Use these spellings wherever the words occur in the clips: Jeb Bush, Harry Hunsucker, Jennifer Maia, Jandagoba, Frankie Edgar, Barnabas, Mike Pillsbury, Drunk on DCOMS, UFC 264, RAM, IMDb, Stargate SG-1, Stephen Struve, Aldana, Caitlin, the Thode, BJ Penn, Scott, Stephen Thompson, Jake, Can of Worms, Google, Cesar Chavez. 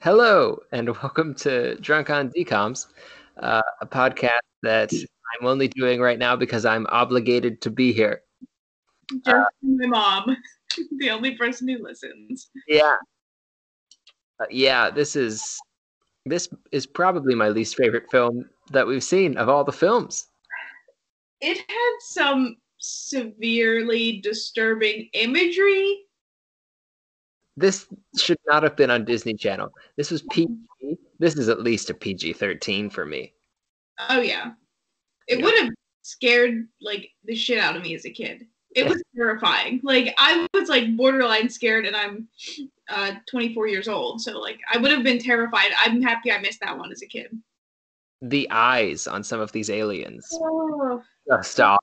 Hello, and welcome to Drunk on DCOMS, a podcast that I'm only doing right now because I'm obligated to be here. Just my mom, the only person who listens. Yeah. This is probably my least favorite film that we've seen of all the films. It had some severely disturbing imagery. This should not have been on Disney Channel. This was PG. This is at least a PG-13 for me. Oh, yeah. It would have scared, the shit out of me as a kid. It was terrifying. I was, borderline scared, and I'm 24 years old. So, I would have been terrified. I'm happy I missed that one as a kid. The eyes on some of these aliens. Oh. Stop.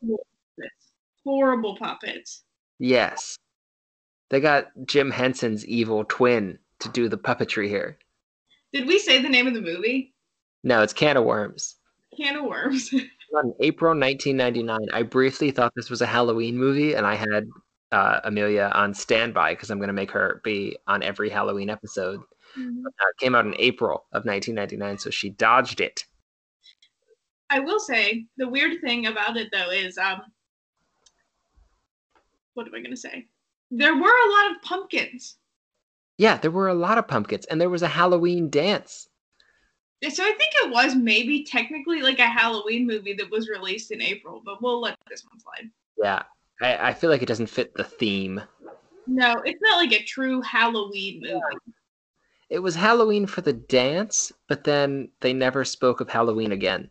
Horrible puppets. Yes. They got Jim Henson's evil twin to do the puppetry here. Did we say the name of the movie? No, it's Can of Worms. Can of Worms. On April 1999, I briefly thought this was a Halloween movie, and I had Amelia on standby because I'm going to make her be on every Halloween episode. Mm-hmm. It came out in April of 1999, so she dodged it. I will say, the weird thing about it, though, is... what am I going to say? There were a lot of pumpkins. Yeah, there were a lot of pumpkins, and there was a Halloween dance. So I think it was maybe technically a Halloween movie that was released in April, but we'll let this one slide. Yeah, I feel like it doesn't fit the theme. No, it's not a true Halloween movie. Yeah. It was Halloween for the dance, but then they never spoke of Halloween again.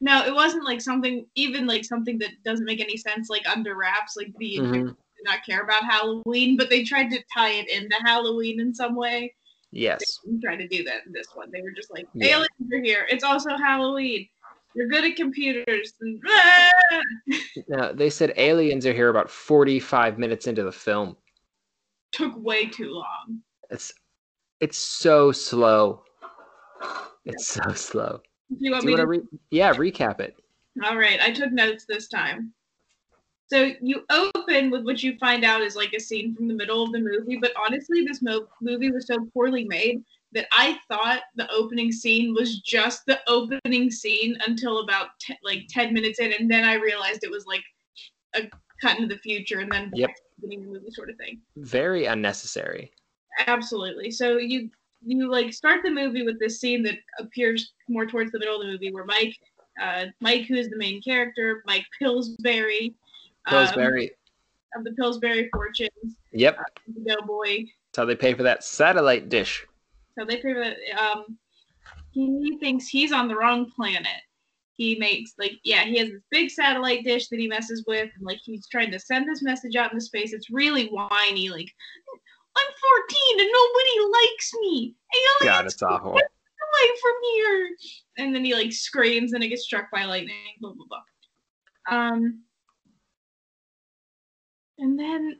No, it wasn't something that doesn't make any sense, under wraps, the... Mm-hmm. Not care about Halloween, but they tried to tie it into Halloween in some way. Yes. They didn't try to do that in this one. They were just aliens are here. It's also Halloween. You're good at computers. No, they said aliens are here about 45 minutes into the film. Took way too long. It's so slow. It's so slow. Do you want me to recap it? All right. I took notes this time. So you open with what you find out is a scene from the middle of the movie, but honestly, this movie was so poorly made that I thought the opening scene was just the opening scene until about 10 minutes in, and then I realized it was a cut into the future and then back to the beginning of the movie sort of thing. Very unnecessary. Absolutely. So you start the movie with this scene that appears more towards the middle of the movie where Mike, who is the main character, Mike Pillsbury. Pillsbury. Of the Pillsbury fortunes. Yep. The Doughboy. That's how they pay for that satellite dish. So they pay for that. He thinks he's on the wrong planet. He makes, he has this big satellite dish that he messes with. And, he's trying to send this message out into space. It's really whiny. I'm 14 and nobody likes me. God, it's awful. Get away from here. And then he, screams and it gets struck by lightning. Blah, blah, blah. And then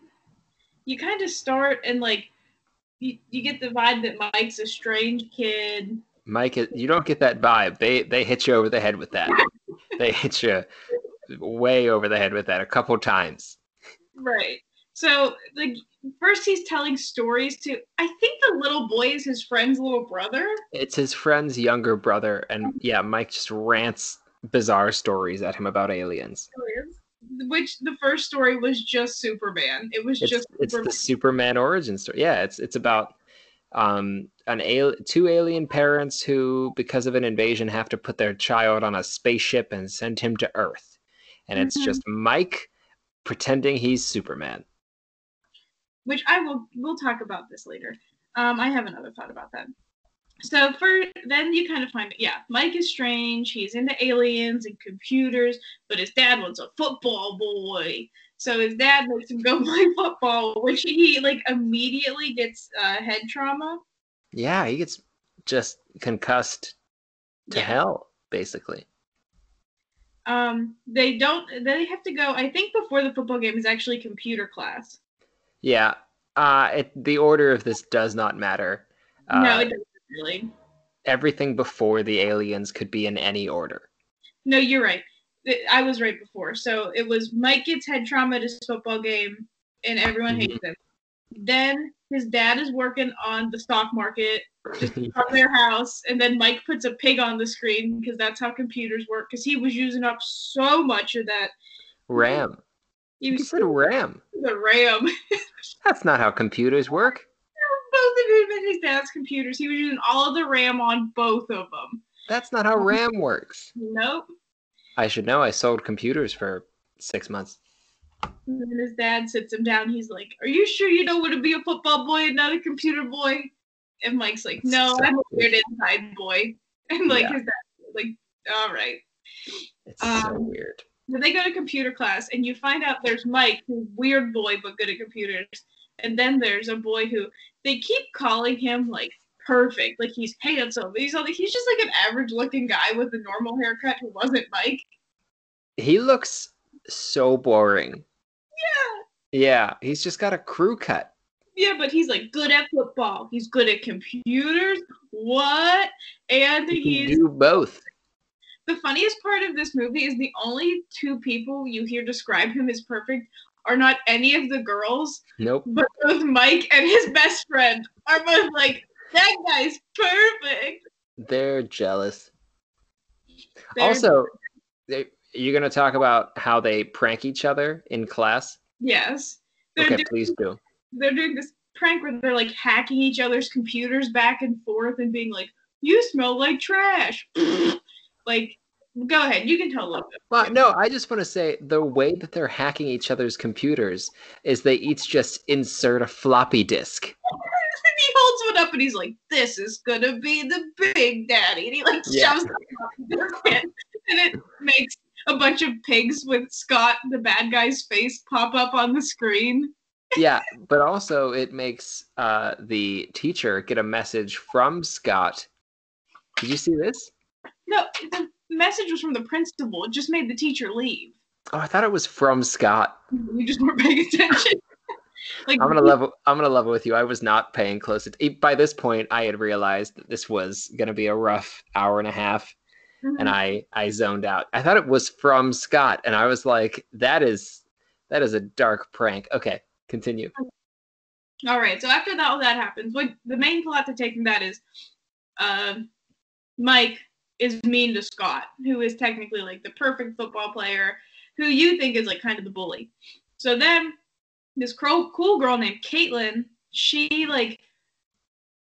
you kind of start and you get the vibe that Mike's a strange kid. Mike, you don't get that vibe. They hit you over the head with that. They hit you way over the head with that a couple times. Right. So first he's telling stories to, I think the little boy is his friend's little brother. It's his friend's younger brother. And yeah, Mike just rants bizarre stories at him about aliens. Which the first story was just Superman. It's the Superman origin story. Yeah, it's about two alien parents who, because of an invasion, have to put their child on a spaceship and send him to Earth. And it's just Mike pretending he's Superman. Which we'll talk about this later. I have another thought about that. So then you kind of find, Mike is strange. He's into aliens and computers, but his dad was a football boy. So his dad makes him go play football, which he immediately gets head trauma. Yeah, he gets just concussed to hell, basically. They have to go, I think before the football game is actually computer class. Yeah, the order of this does not matter. No, it doesn't. Really? Everything before the aliens could be in any order. No, you're right. I was right before. So it was Mike gets head trauma at his football game, and everyone hates him. Then His dad is working on the stock market just from their house, and then Mike puts a pig on the screen because that's how computers work, because he was using up so much of that RAM. You said RAM. The RAM. That's not how computers work. Both of him and his dad's computers. He was using all of the RAM on both of them. That's not how RAM works. Nope. I should know. I sold computers for 6 months. And then his dad sits him down. He's like, "Are you sure you don't want to be a football boy and not a computer boy?" And Mike's like, "No, I'm a weird inside boy." And like his dad's like, "All right." It's so weird. Then they go to computer class, and you find out there's Mike, who's weird boy but good at computers, and then there's a boy who they keep calling him like perfect, like he's handsome. He's just like an average-looking guy with a normal haircut who wasn't Mike. He looks so boring. Yeah. Yeah, he's just got a crew cut. Yeah, but he's like good at football. He's good at computers. What? And he's do both. The funniest part of this movie is the only two people you hear describe him as perfect are not any of the girls. Nope. But both Mike and his best friend are both like, that guy's perfect. They're jealous. Also, you're going to talk about how they prank each other in class? Yes. Okay, please do. They're doing this prank where they're like hacking each other's computers back and forth and being like, you smell like trash. Like, go ahead. You can tell a little bit. Well, no, I just want to say the way that they're hacking each other's computers is they each just insert a floppy disk. And he holds one up and he's like, this is going to be the big daddy. And he like shoves the floppy disk in, and it makes a bunch of pigs with Scott, the bad guy's face, pop up on the screen. Yeah, but also it makes the teacher get a message from Scott. Did you see this? No, the message was from the principal. It just made the teacher leave. Oh, I thought it was from Scott. You just weren't paying attention. Like, I'm gonna level with you. I was not paying close attention. By this point, I had realized that this was gonna be a rough hour and a half, and I zoned out. I thought it was from Scott, and I was like, that is a dark prank. Okay, continue. All right. So after that, all that happens. What the main plot to take from that is, Mike is mean to Scott, who is technically like the perfect football player, who you think is like kind of the bully. So then this cool girl named Caitlin, she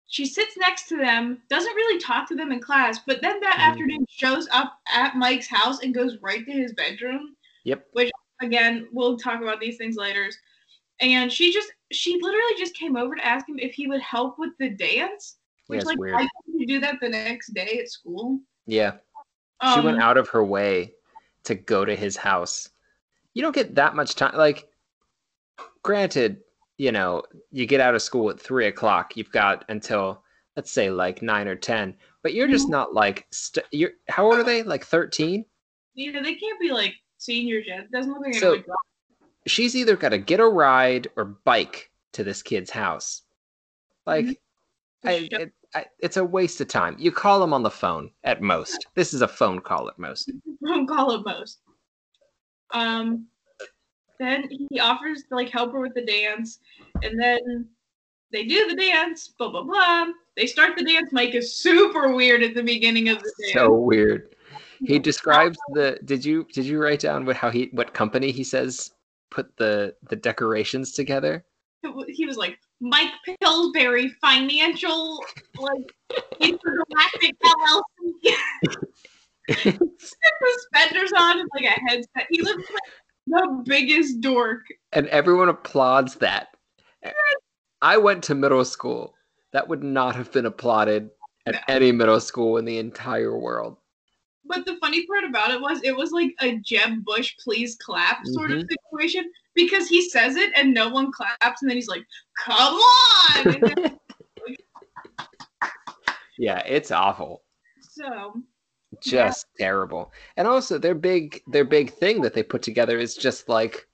sits next to them, doesn't really talk to them in class, but then that afternoon shows up at Mike's house and goes right to his bedroom. Yep. Which, again, we'll talk about these things later. And she literally just came over to ask him if he would help with the dance, which that's like weird. I couldn't do that the next day at school. Yeah. She went out of her way to go to his house. You don't get that much time. Like, granted, you know, you get out of school at 3 o'clock. You've got until, let's say, like 9 or 10. But you're just not like, you're. How old are they? Like 13? Yeah, they can't be like seniors yet. It doesn't look like so she's either got to get a ride or bike to this kid's house. Like, it's a waste of time. You call them on the phone at most. This is a phone call at most. Then he offers to like help her with the dance, and then they do the dance. Blah blah blah. They start the dance. Mike is super weird at the beginning of the dance. So weird. He describes the. Did you write down what company he says put the decorations together? He was like, Mike Pillsbury Financial, like, Intergalactic LLC. Suspenders on and like a headset. He looks like the biggest dork. And everyone applauds that. Yes. I went to middle school. That would not have been applauded at any middle school in the entire world. But the funny part about it was like a Jeb Bush please clap sort of situation, because he says it and no one claps, and then he's like, come on! And then, yeah, it's awful. So just terrible. And also their big thing that they put together is just like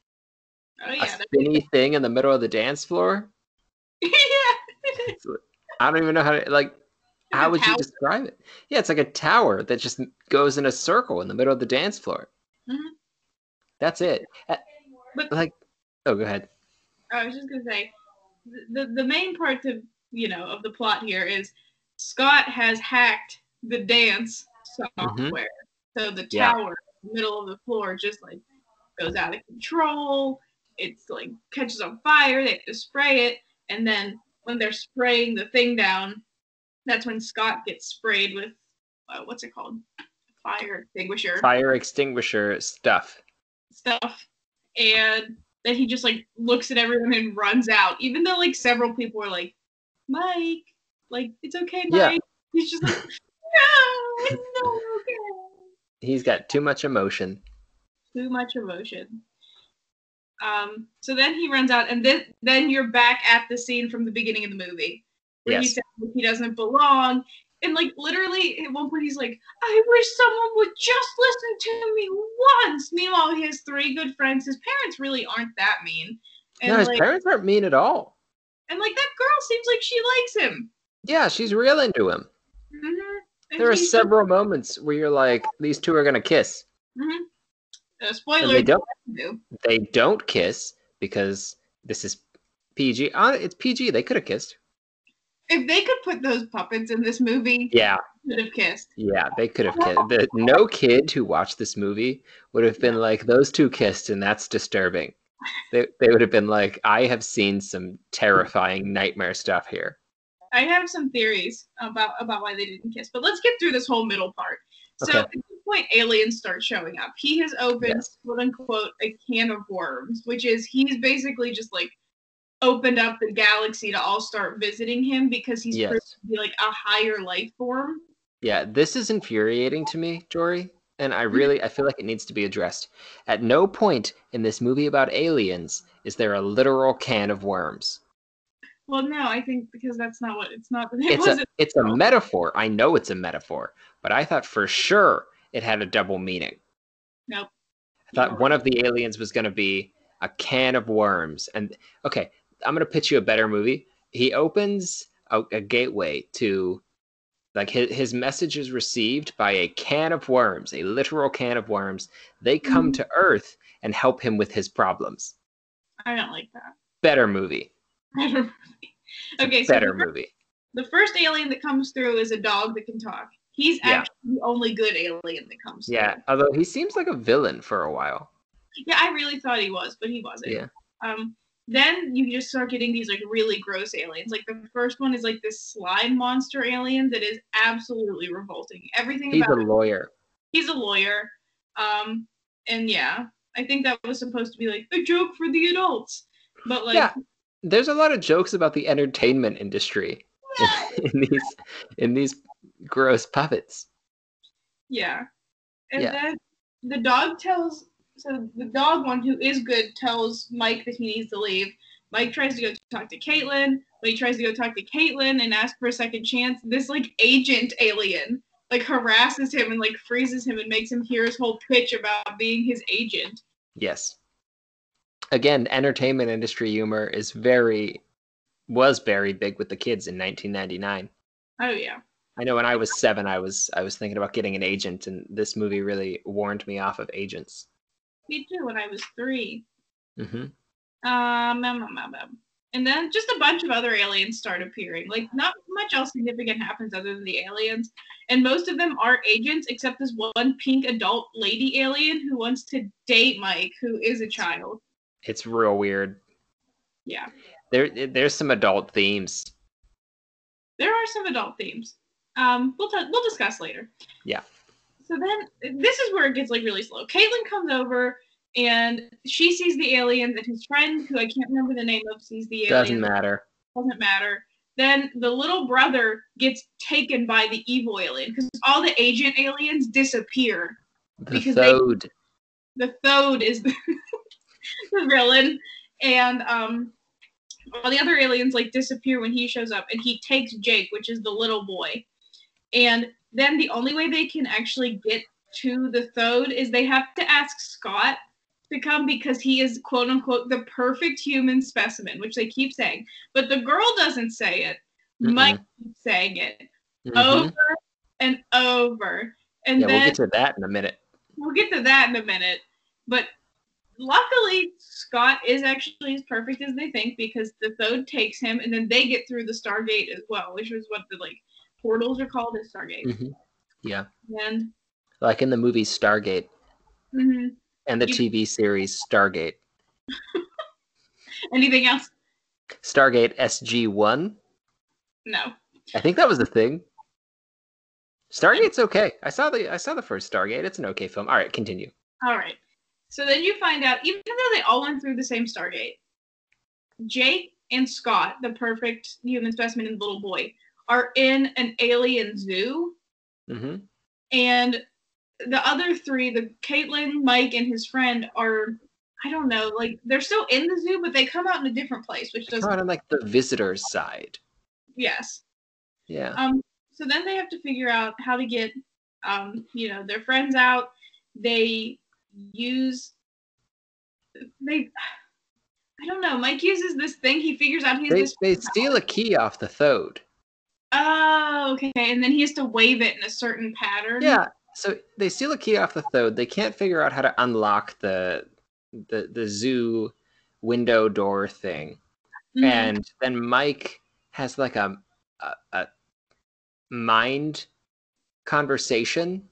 a spinny thing in the middle of the dance floor. Yeah. I don't even know how to how would you describe it? Yeah, it's like a tower that just goes in a circle in the middle of the dance floor. Mm-hmm. That's it. But, oh, go ahead. I was just going to say, the main part of, you know, of the plot here is Scott has hacked the dance software. Mm-hmm. So the tower in the middle of the floor just like goes out of control. It's like catches on fire. They have to spray it. And then when they're spraying the thing down, that's when Scott gets sprayed with, what's it called? Fire extinguisher. Fire extinguisher stuff. And then he just like looks at everyone and runs out, even though like several people are like, Mike, like, it's okay, Mike. Yeah. He's just like, no, it's not okay. He's got too much emotion. Too much emotion. So then he runs out, and then you're back at the scene from the beginning of the movie. Where he says he doesn't belong. And, like, literally, at one point, he's like, I wish someone would just listen to me once. Meanwhile, he has three good friends. His parents really aren't that mean. And, no, his parents aren't mean at all. And, like, that girl seems like she likes him. Yeah, she's real into him. Mm-hmm. There are several moments where you're like, these two are going to kiss. Mm-hmm. Spoiler. They don't kiss because this is PG. It's PG. They could have kissed. If they could put those puppets in this movie, they could have kissed. Yeah, they could have kissed. No kid who watched this movie would have been like, those two kissed, and that's disturbing. They would have been like, I have seen some terrifying nightmare stuff here. I have some theories about why they didn't kiss, but let's get through this whole middle part. So at this point, aliens start showing up. He has opened, quote-unquote, a can of worms, which is he's basically just like, opened up the galaxy to all start visiting him because he's supposed to be like a higher life form. Yeah, this is infuriating to me, Jory, and I feel like it needs to be addressed. At no point in this movie about aliens is there a literal can of worms. Well, no, I think because that's not what it's not. It's a metaphor. I know it's a metaphor, but I thought for sure it had a double meaning. Nope. I thought one of the aliens was going to be a can of worms, and okay. I'm going to pitch you a better movie. He opens a gateway to, like, his message is received by a can of worms, a literal can of worms. They come to Earth and help him with his problems. I don't like that. Better movie. Better movie. Okay, so the first alien that comes through is a dog that can talk. He's actually the only good alien that comes through. Yeah, although he seems like a villain for a while. Yeah, I really thought he was, but he wasn't. Yeah. Then you just start getting these, like, really gross aliens. Like, the first one is, like, this slime monster alien that is absolutely revolting. He's a lawyer. And, yeah, I think that was supposed to be, like, a joke for the adults. But, like... Yeah, there's a lot of jokes about the entertainment industry in these gross puppets. Yeah. And then the dog tells... So the dog one, who is good, tells Mike that he needs to leave. Mike tries to go talk to Caitlin. When he tries to go talk to Caitlin and ask for a second chance, this, like, agent alien, like, harasses him and, like, freezes him and makes him hear his whole pitch about being his agent. Yes. Again, entertainment industry humor is very big with the kids in 1999. Oh, yeah. I know when I was 7, I was thinking about getting an agent, and this movie really warned me off of agents. Me too, when I was 3. Mm-hmm. And then just a bunch of other aliens start appearing. Like, not much else significant happens other than the aliens. And most of them are agents, except this one pink adult lady alien who wants to date Mike, who is a child. It's real weird. Yeah. There's some adult themes. There are some adult themes. We'll discuss later. Yeah. So then, this is where it gets, like, really slow. Caitlin comes over, and she sees the aliens, and his friend, who I can't remember the name of, sees the aliens. Doesn't matter. Then the little brother gets taken by the evil alien, because all the agent aliens disappear. The Thode is the villain, and all the other aliens, like, disappear when he shows up, and he takes Jake, which is the little boy, and... Then the only way they can actually get to the Thode is they have to ask Scott to come because he is, quote unquote, the perfect human specimen, which they keep saying. But the girl doesn't say it. Mm-mm. Mike keeps saying it over and over. And we'll get to that in a minute. But luckily, Scott is actually as perfect as they think, because the Thode takes him, and then they get through the Stargate as well, which is what the, like, portals are called as Stargate. Mm-hmm. Yeah. And like in the movie Stargate. Mm-hmm. And the TV series Stargate. Anything else? Stargate SG-1? No. I think that was the thing. Stargate's okay. I saw the first Stargate. It's an okay film. All right, continue. All right. So then you find out, even though they all went through the same Stargate, Jake and Scott, the perfect human specimen and little boy, are in an alien zoo. Mm-hmm. And the other three, the Caitlin, Mike, and his friend, are, I don't know, like, they're still in the zoo, but they come out in a different place, which doesn't... Kind of like the visitor's side. Yes. Yeah. So then they have to figure out how to get, their friends out. I don't know, Mike uses this thing, he figures out they steal a key off the Thode. Oh, okay, and then he has to wave it in a certain pattern. Yeah, so they steal a key off the Thode, they can't figure out how to unlock the zoo window door thing. Mm-hmm. And then Mike has like a mind conversation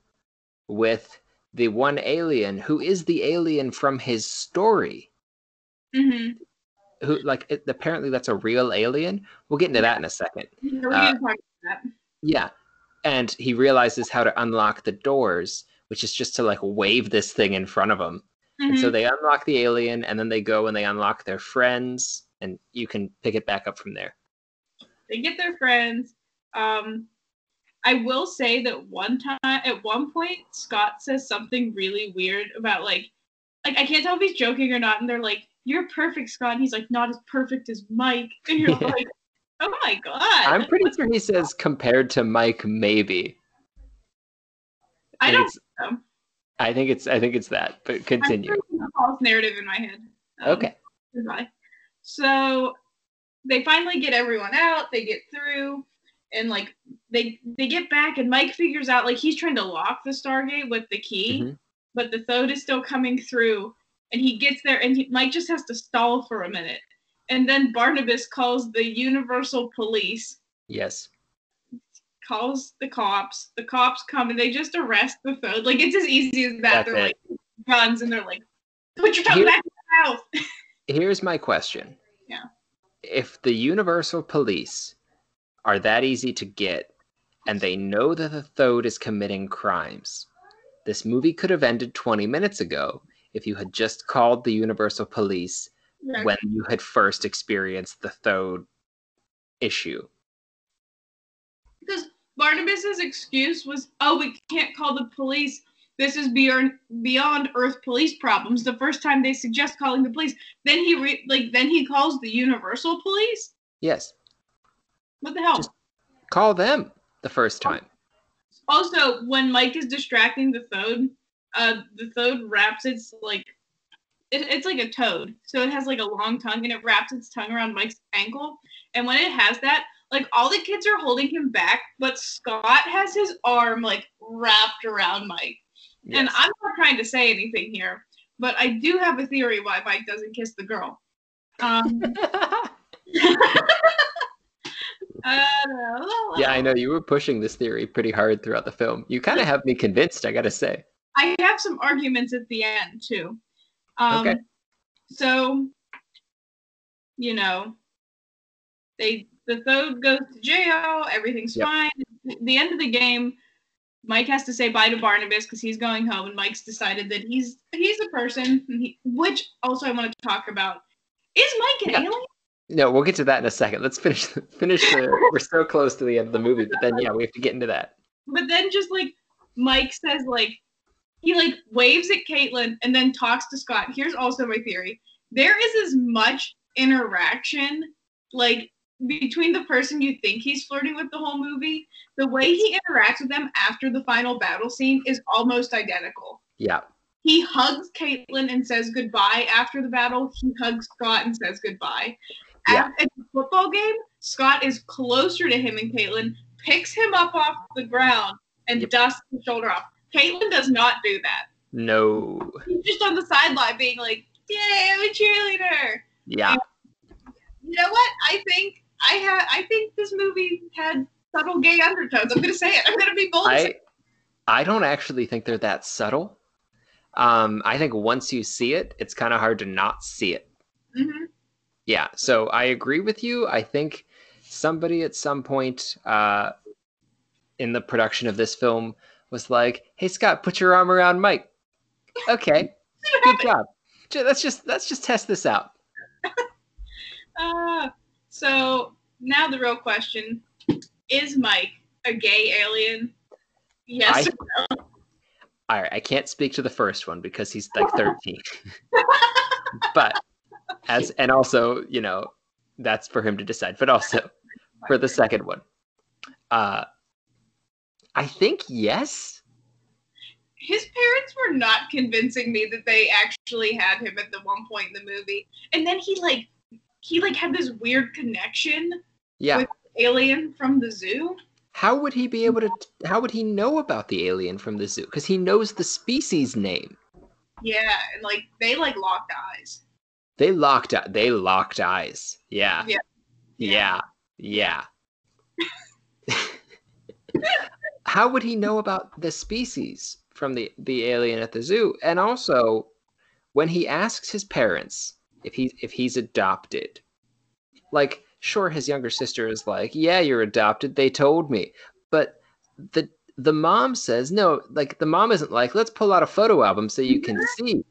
with the one alien who is the alien from his story. Mm-hmm. Who, like, apparently that's a real alien. We'll get into that in a second. Yeah, we're gonna talk about that. Yeah. And he realizes how to unlock the doors, which is just to, like, wave this thing in front of him. Mm-hmm. And so they unlock the alien, and then they go and they unlock their friends, and you can pick it back up from there. They get their friends. I will say that at one point, Scott says something really weird about, like I can't tell if he's joking or not, and they're like, "You're perfect, Scott." And he's like, "Not as perfect as Mike." And you're like, "Oh my god!" I'm pretty sure he says, "Compared to Mike, maybe." I don't know. I think it's that. But continue. I'm a false narrative in my head. Okay. Goodbye. So they finally get everyone out. They get through. And, like, they get back, and Mike figures out, like, he's trying to lock the Stargate with the key, mm-hmm. but the Thode is still coming through, and he gets there, and Mike just has to stall for a minute. And then Barnabas calls the Universal Police. Yes. Calls the cops. The cops come, and they just arrest the Thode. Like, it's as easy as that. That's they're it. Like, guns, and they're like, put your tongue back in your mouth. Here's my question. Yeah. If the Universal Police are that easy to get, and they know that the Thode is committing crimes, this movie could have ended 20 minutes ago if you had just called the Universal Police right. when you had first experienced the Thode issue. Because Barnabas's excuse was, "Oh, we can't call the police. This is beyond Earth police problems." The first time they suggest calling the police, then he calls the Universal Police. Yes. What the hell? Just call them the first time. Also, when Mike is distracting the Thode wraps its, like, it's like a toad. So it has, like, a long tongue, and it wraps its tongue around Mike's ankle. And when it has that, like, all the kids are holding him back, but Scott has his arm, like, wrapped around Mike. Yes. And I'm not trying to say anything here, but I do have a theory why Mike doesn't kiss the girl. Yeah, I know. You were pushing this theory pretty hard throughout the film. You kind of have me convinced, I gotta say. I have some arguments at the end, too. Okay. So, the Thode goes to jail, everything's fine. At the end of the game, Mike has to say bye to Barnabas because he's going home, and Mike's decided that he's a person, which also I want to talk about. Is Mike an alien? No, we'll get to that in a second. Let's finish we're so close to the end of the movie, but then, yeah, we have to get into that. But then just, like, Mike says, like, he, like, waves at Caitlin and then talks to Scott. Here's also my theory. There is as much interaction, like, between the person you think he's flirting with the whole movie. The way he interacts with them after the final battle scene is almost identical. Yeah. He hugs Caitlin and says goodbye after the battle. He hugs Scott and says goodbye. Yeah. At the football game, Scott is closer to him, and Caitlin picks him up off the ground and dusts his shoulder off. Caitlin does not do that. No. He's just on the sideline being like, Yay, I'm a cheerleader. Yeah. You know what? I think this movie had subtle gay undertones. I'm going to say it. I'm going to be bold. I don't actually think they're that subtle. I think once you see it, it's kind of hard to not see it. Mm-hmm. Yeah. So I agree with you. I think somebody at some point in the production of this film was like, "Hey, Scott, put your arm around Mike." Okay. Good job. Let's just test this out. So now the real question is: Mike a gay alien? Yes or no? All right, I can't speak to the first one because he's like 13. But and also, you know, that's for him to decide. But also for the second one, I think yes. His parents were not convincing me that they actually had him at the one point in the movie. And then he had this weird connection with the alien from the zoo. How would he know about the alien from the zoo? Because he knows the species name. Yeah, and they locked eyes. They locked eyes. Yeah. Yeah. Yeah. Yeah. How would he know about the species from the alien at the zoo? And also, when he asks his parents if he's adopted, like, sure, his younger sister is like, yeah, you're adopted, they told me, but the mom says no. Like, the mom isn't like, let's pull out a photo album so you can see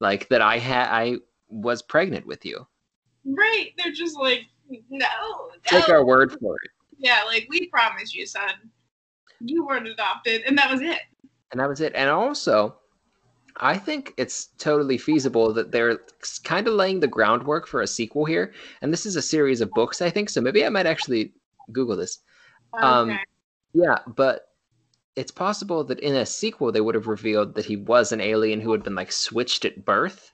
like that I was pregnant with you, right? They're just like, no, take our word for it. Yeah, like, we promise you, son, you weren't adopted. And that was it. And that was it. And also, I think it's totally feasible that they're kind of laying the groundwork for a sequel here. And this is a series of books, I think. So maybe I might actually Google this. Okay. Yeah, but it's possible that in a sequel, they would have revealed that he was an alien who had been like switched at birth.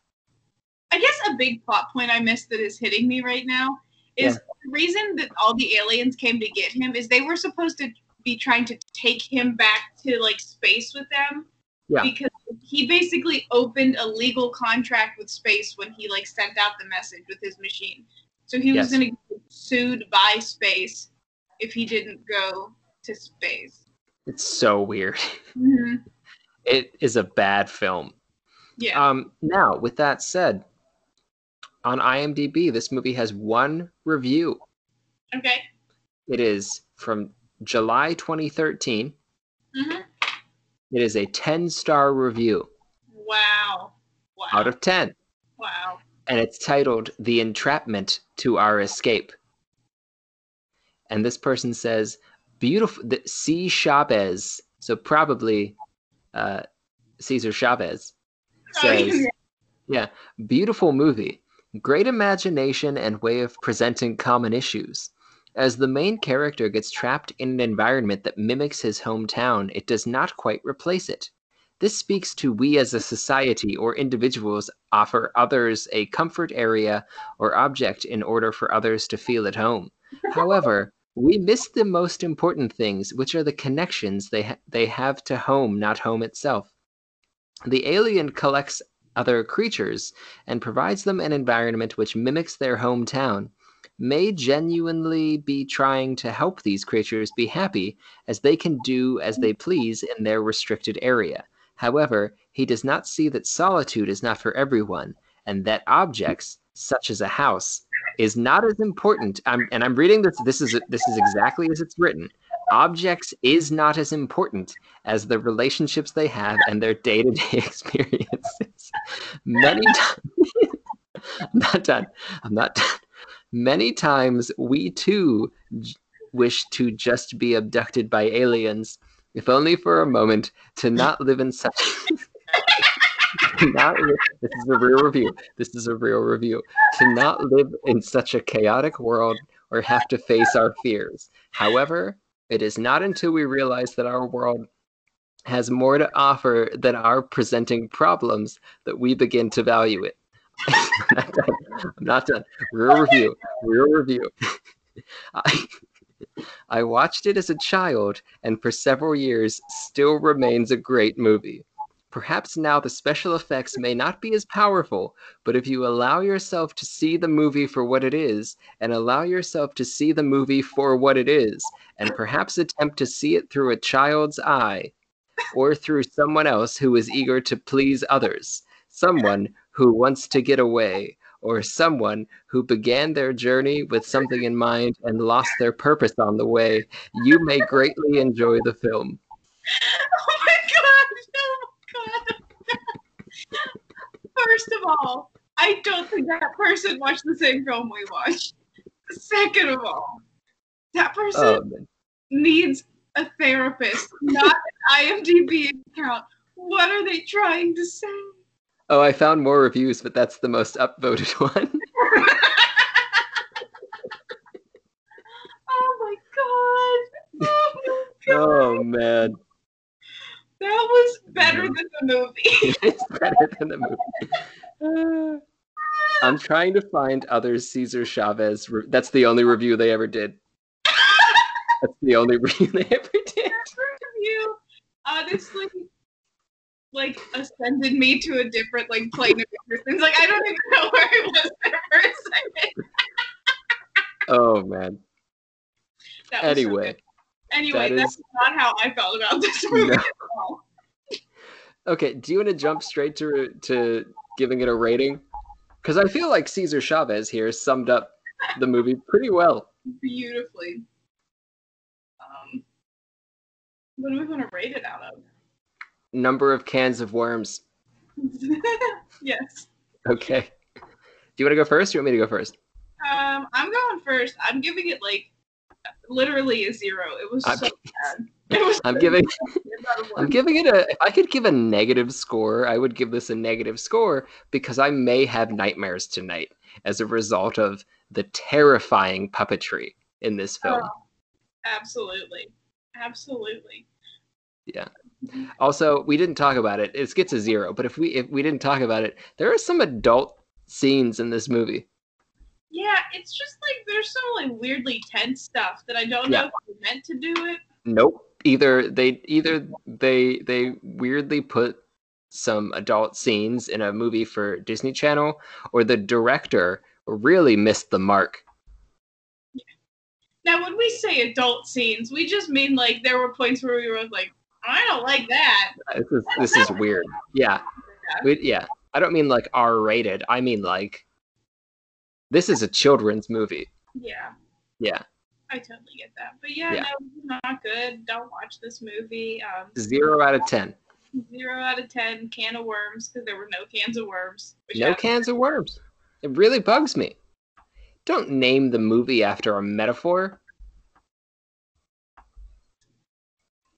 I guess a big plot point I missed that is hitting me right now is the reason that all the aliens came to get him is they were supposed to be trying to take him back to like space with them, because he basically opened a legal contract with space when he like sent out the message with his machine. So he was going to get sued by space if he didn't go to space. It's so weird. Mm-hmm. It is a bad film. Yeah. Now, with that said, on IMDb, this movie has one review. Okay. It is from July 2013. Mm-hmm. It is a 10-star review. Wow. Out of 10. Wow. And it's titled The Entrapment to Our Escape. And this person says, beautiful, C. Chavez, so probably Cesar Chavez, says, beautiful movie. Great imagination and way of presenting common issues. As the main character gets trapped in an environment that mimics his hometown, it does not quite replace it. This speaks to we as a society or individuals offer others a comfort area or object in order for others to feel at home. However, we miss the most important things, which are the connections they have to home, not home itself. The alien collects other creatures and provides them an environment which mimics their hometown, may genuinely be trying to help these creatures be happy as they can do as they please in their restricted area. However, he does not see that solitude is not for everyone and that objects, such as a house, is not as important. I'm reading this. This is exactly as it's written. Objects is not as important as the relationships they have and their day-to-day experiences. I'm not done. Many times we too wish to just be abducted by aliens, if only for a moment, to not live in such. This is a real review. To not live in such a chaotic world or have to face our fears. However, it is not until we realize that our world has more to offer than our presenting problems that we begin to value it. I'm not done. Real review. I watched it as a child and for several years still remains a great movie. Perhaps now the special effects may not be as powerful, but if you allow yourself to see the movie for what it is, and allow yourself to see the movie for what it is, and perhaps attempt to see it through a child's eye, or through someone else who is eager to please others, someone who wants to get away, or someone who began their journey with something in mind and lost their purpose on the way, you may greatly enjoy the film. Oh my God! First of all, I don't think that person watched the same film we watched. Second of all, that person needs a therapist, not an IMDb account. What are they trying to say? Oh, I found more reviews, but that's the most upvoted one. Oh my God. Oh man. That was better than the movie. It's better than the movie. I'm trying to find other Cesar Chavez. That's the only review they ever did. That's the only review they ever did. That review honestly, like, ascended me to a different, like, plane of existence. Like, I don't even know where it was there for a second. Oh, man. That was anyway. So anyway, that's not how I felt about this movie at all. Okay, do you want to jump straight to giving it a rating? Because I feel like Cesar Chavez here summed up the movie pretty well. Beautifully. What do we want to rate it out of? Number of cans of worms. Yes. Okay. Do you want to go first or you want me to go first? I'm going first. I'm giving it, like, literally a zero. It was so bad. It was I'm giving it a, if I could give a negative score, I would give this a negative score because I may have nightmares tonight as a result of the terrifying puppetry in this film. Oh, absolutely. Absolutely. Yeah. Also, we didn't talk about it. It gets a zero, but if we didn't talk about it, there are some adult scenes in this movie. Yeah, it's just like there's some like weirdly tense stuff that I don't know if they meant to do it. Nope. Either they weirdly put some adult scenes in a movie for Disney Channel, or the director really missed the mark. Yeah. Now, when we say adult scenes, we just mean like there were points where we were like, I don't like that. This is weird. Yeah. Yeah. I don't mean like R-rated. I mean like this is a children's movie. Yeah. Yeah. I totally get that. But no, not good. Don't watch this movie. 0 out of 10. 0 out of 10. Can of worms, because there were no cans of worms. No cans of worms. It really bugs me. Don't name the movie after a metaphor.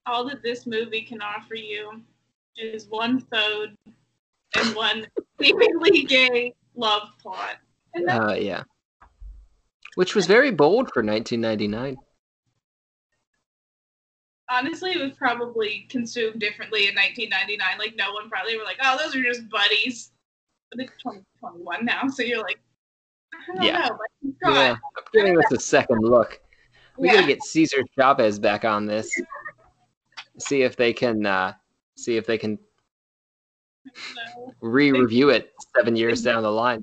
All that this movie can offer you is one Thode and one seemingly gay love plot. Yeah. Which was very bold for 1999. Honestly, it was probably consumed differently in 1999. Like, no one probably were like, oh, those are just buddies. But it's 2021 now, so you're like, I don't know. Like, God. Yeah, I'm giving this a second look. We gotta get Cesar Chavez back on this. See if they can re-review it 7 years down the line.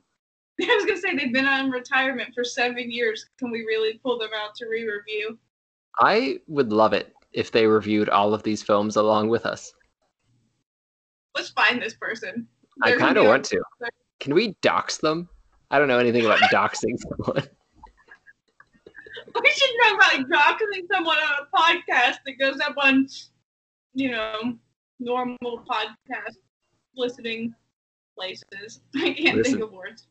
I was gonna say they've been on retirement for 7 years. Can we really pull them out to re-review? I would love it if they reviewed all of these films along with us. Let's find this person. I kind of want to. Can we dox them? I don't know anything about doxing someone. We should know about doxing someone on a podcast that goes up on, you know, normal podcast listening places. I can't think of words.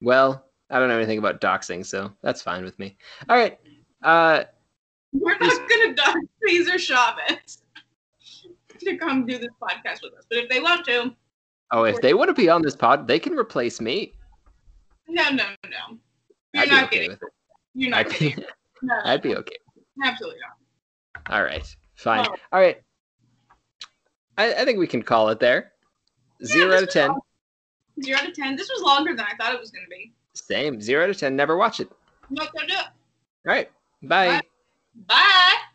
Well, I don't know anything about doxing, so that's fine with me. All right. We're not going to dox Cesar Chavez to come do this podcast with us. But if they want to. Oh, if they want to be on this pod, they can replace me. No. You're I'd not be okay with it. You're not kidding. No. I'd be okay. Absolutely not. All right. Fine. Oh. All right. I think we can call it there. 0 out of 10. 0 out of 10. This was longer than I thought it was going to be. Same. 0 out of 10. Never watch it. No, don't do it. All right. Bye. Bye.